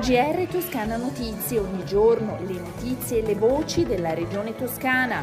GR Toscana Notizie, ogni giorno le notizie e le voci della regione toscana.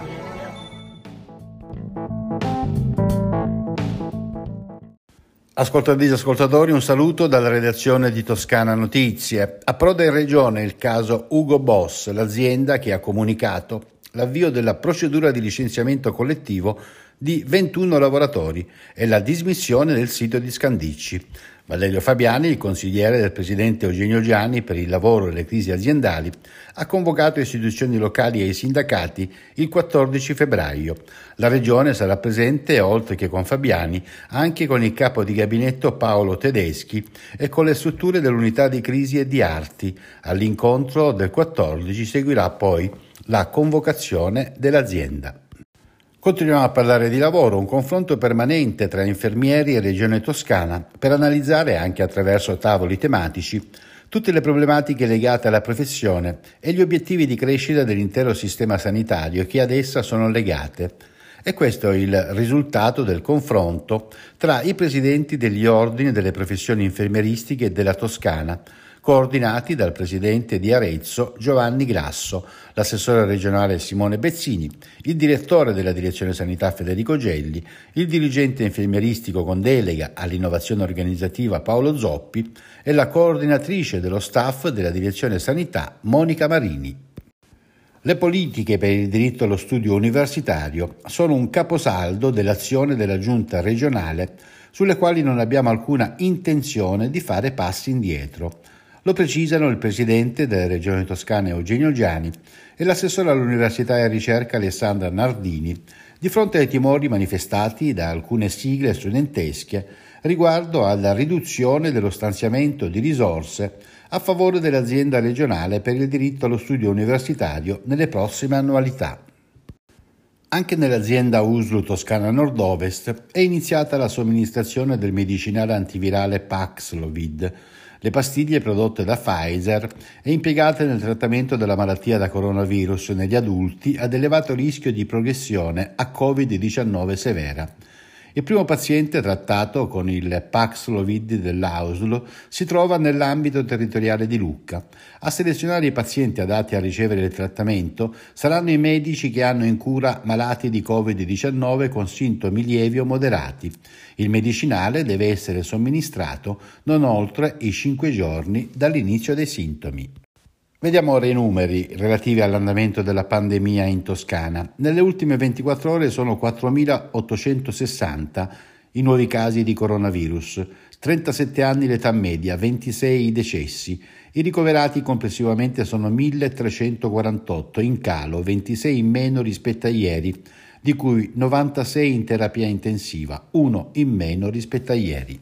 Ascoltatrici e ascoltatori, un saluto dalla redazione di Toscana Notizie. Approda in regione il caso Hugo Boss, l'azienda che ha comunicato l'avvio della procedura di licenziamento collettivo di 21 lavoratori e la dismissione del sito di Scandicci. Valerio Fabiani, il consigliere del presidente Eugenio Giani per il lavoro e le crisi aziendali, ha convocato istituzioni locali e i sindacati il 14 febbraio. La regione sarà presente, oltre che con Fabiani, anche con il capo di gabinetto Paolo Tedeschi e con le strutture dell'unità di crisi e di arti. All'incontro del 14 seguirà poi la convocazione dell'azienda. Continuiamo a parlare di lavoro, un confronto permanente tra infermieri e Regione Toscana per analizzare, anche attraverso tavoli tematici, tutte le problematiche legate alla professione e gli obiettivi di crescita dell'intero sistema sanitario che ad essa sono legate. E questo è il risultato del confronto tra i presidenti degli ordini delle professioni infermieristiche della Toscana, coordinati dal presidente di Arezzo Giovanni Grasso, l'assessore regionale Simone Bezzini, il direttore della direzione sanità Federico Gelli, il dirigente infermieristico con delega all'innovazione organizzativa Paolo Zoppi e la coordinatrice dello staff della direzione sanità Monica Marini. Le politiche per il diritto allo studio universitario sono un caposaldo dell'azione della Giunta regionale, sulle quali non abbiamo alcuna intenzione di fare passi indietro. Lo precisano il presidente della Regione Toscana Eugenio Giani e l'assessore all'Università e Ricerca Alessandra Nardini di fronte ai timori manifestati da alcune sigle studentesche riguardo alla riduzione dello stanziamento di risorse a favore dell'azienda regionale per il diritto allo studio universitario nelle prossime annualità. Anche nell'azienda USLU Toscana Nord-Ovest è iniziata la somministrazione del medicinale antivirale Paxlovid. Le pastiglie prodotte da Pfizer e impiegate nel trattamento della malattia da coronavirus negli adulti ad elevato rischio di progressione a Covid-19 severa. Il primo paziente trattato con il Paxlovid dell'AUSL si trova nell'ambito territoriale di Lucca. A selezionare i pazienti adatti a ricevere il trattamento saranno i medici che hanno in cura malati di Covid-19 con sintomi lievi o moderati. Il medicinale deve essere somministrato non oltre i 5 giorni dall'inizio dei sintomi. Vediamo ora i numeri relativi all'andamento della pandemia in Toscana. Nelle ultime 24 ore sono 4.860 i nuovi casi di coronavirus, 37 anni l'età media, 26 i decessi. I ricoverati complessivamente sono 1.348, in calo, 26 in meno rispetto a ieri, di cui 96 in terapia intensiva, 1 in meno rispetto a ieri.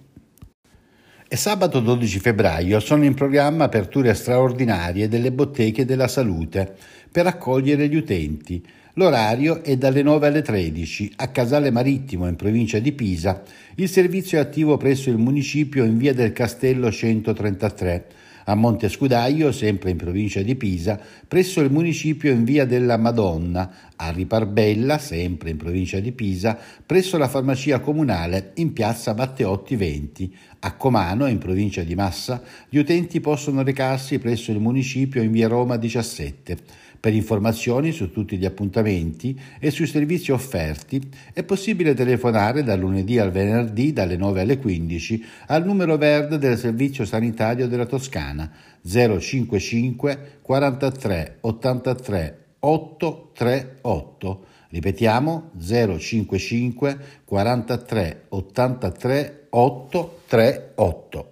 E sabato 12 febbraio sono in programma aperture straordinarie delle botteghe della salute per accogliere gli utenti. L'orario è dalle 9 alle 13. A Casale Marittimo, in provincia di Pisa, il servizio è attivo presso il municipio in via del Castello 133. A Monte Scudaio, sempre in provincia di Pisa, presso il municipio in via della Madonna, a Riparbella, sempre in provincia di Pisa, presso la farmacia comunale in piazza Matteotti 20. A Comano, in provincia di Massa, gli utenti possono recarsi presso il municipio in via Roma 17. Per informazioni su tutti gli appuntamenti e sui servizi offerti è possibile telefonare dal lunedì al venerdì dalle 9 alle 15 al numero verde del Servizio Sanitario della Toscana 055 43 83 838. Ripetiamo 055 43 83 838.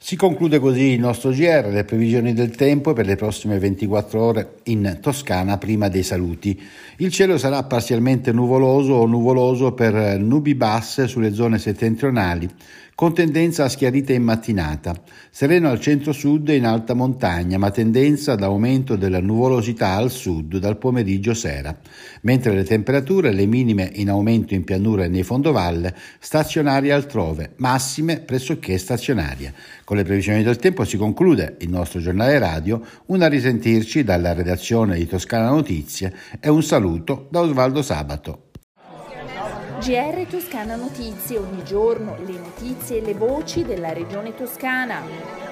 Si conclude così il nostro GR, le previsioni del tempo per le prossime 24 ore in Toscana prima dei saluti. Il cielo sarà parzialmente nuvoloso o nuvoloso per nubi basse sulle zone settentrionali, con tendenza a schiarite in mattinata. Sereno al centro-sud e in alta montagna, ma tendenza ad aumento della nuvolosità al sud dal pomeriggio sera. Mentre le temperature, le minime in aumento in pianura e nei fondovalle, stazionarie altrove, massime pressoché stazionarie. Con le previsioni del tempo si conclude il nostro giornale radio, un a risentirci dalla redazione di Toscana Notizie e un saluto da Osvaldo Sabato. GR Toscana Notizie, ogni giorno le notizie e le voci della regione Toscana.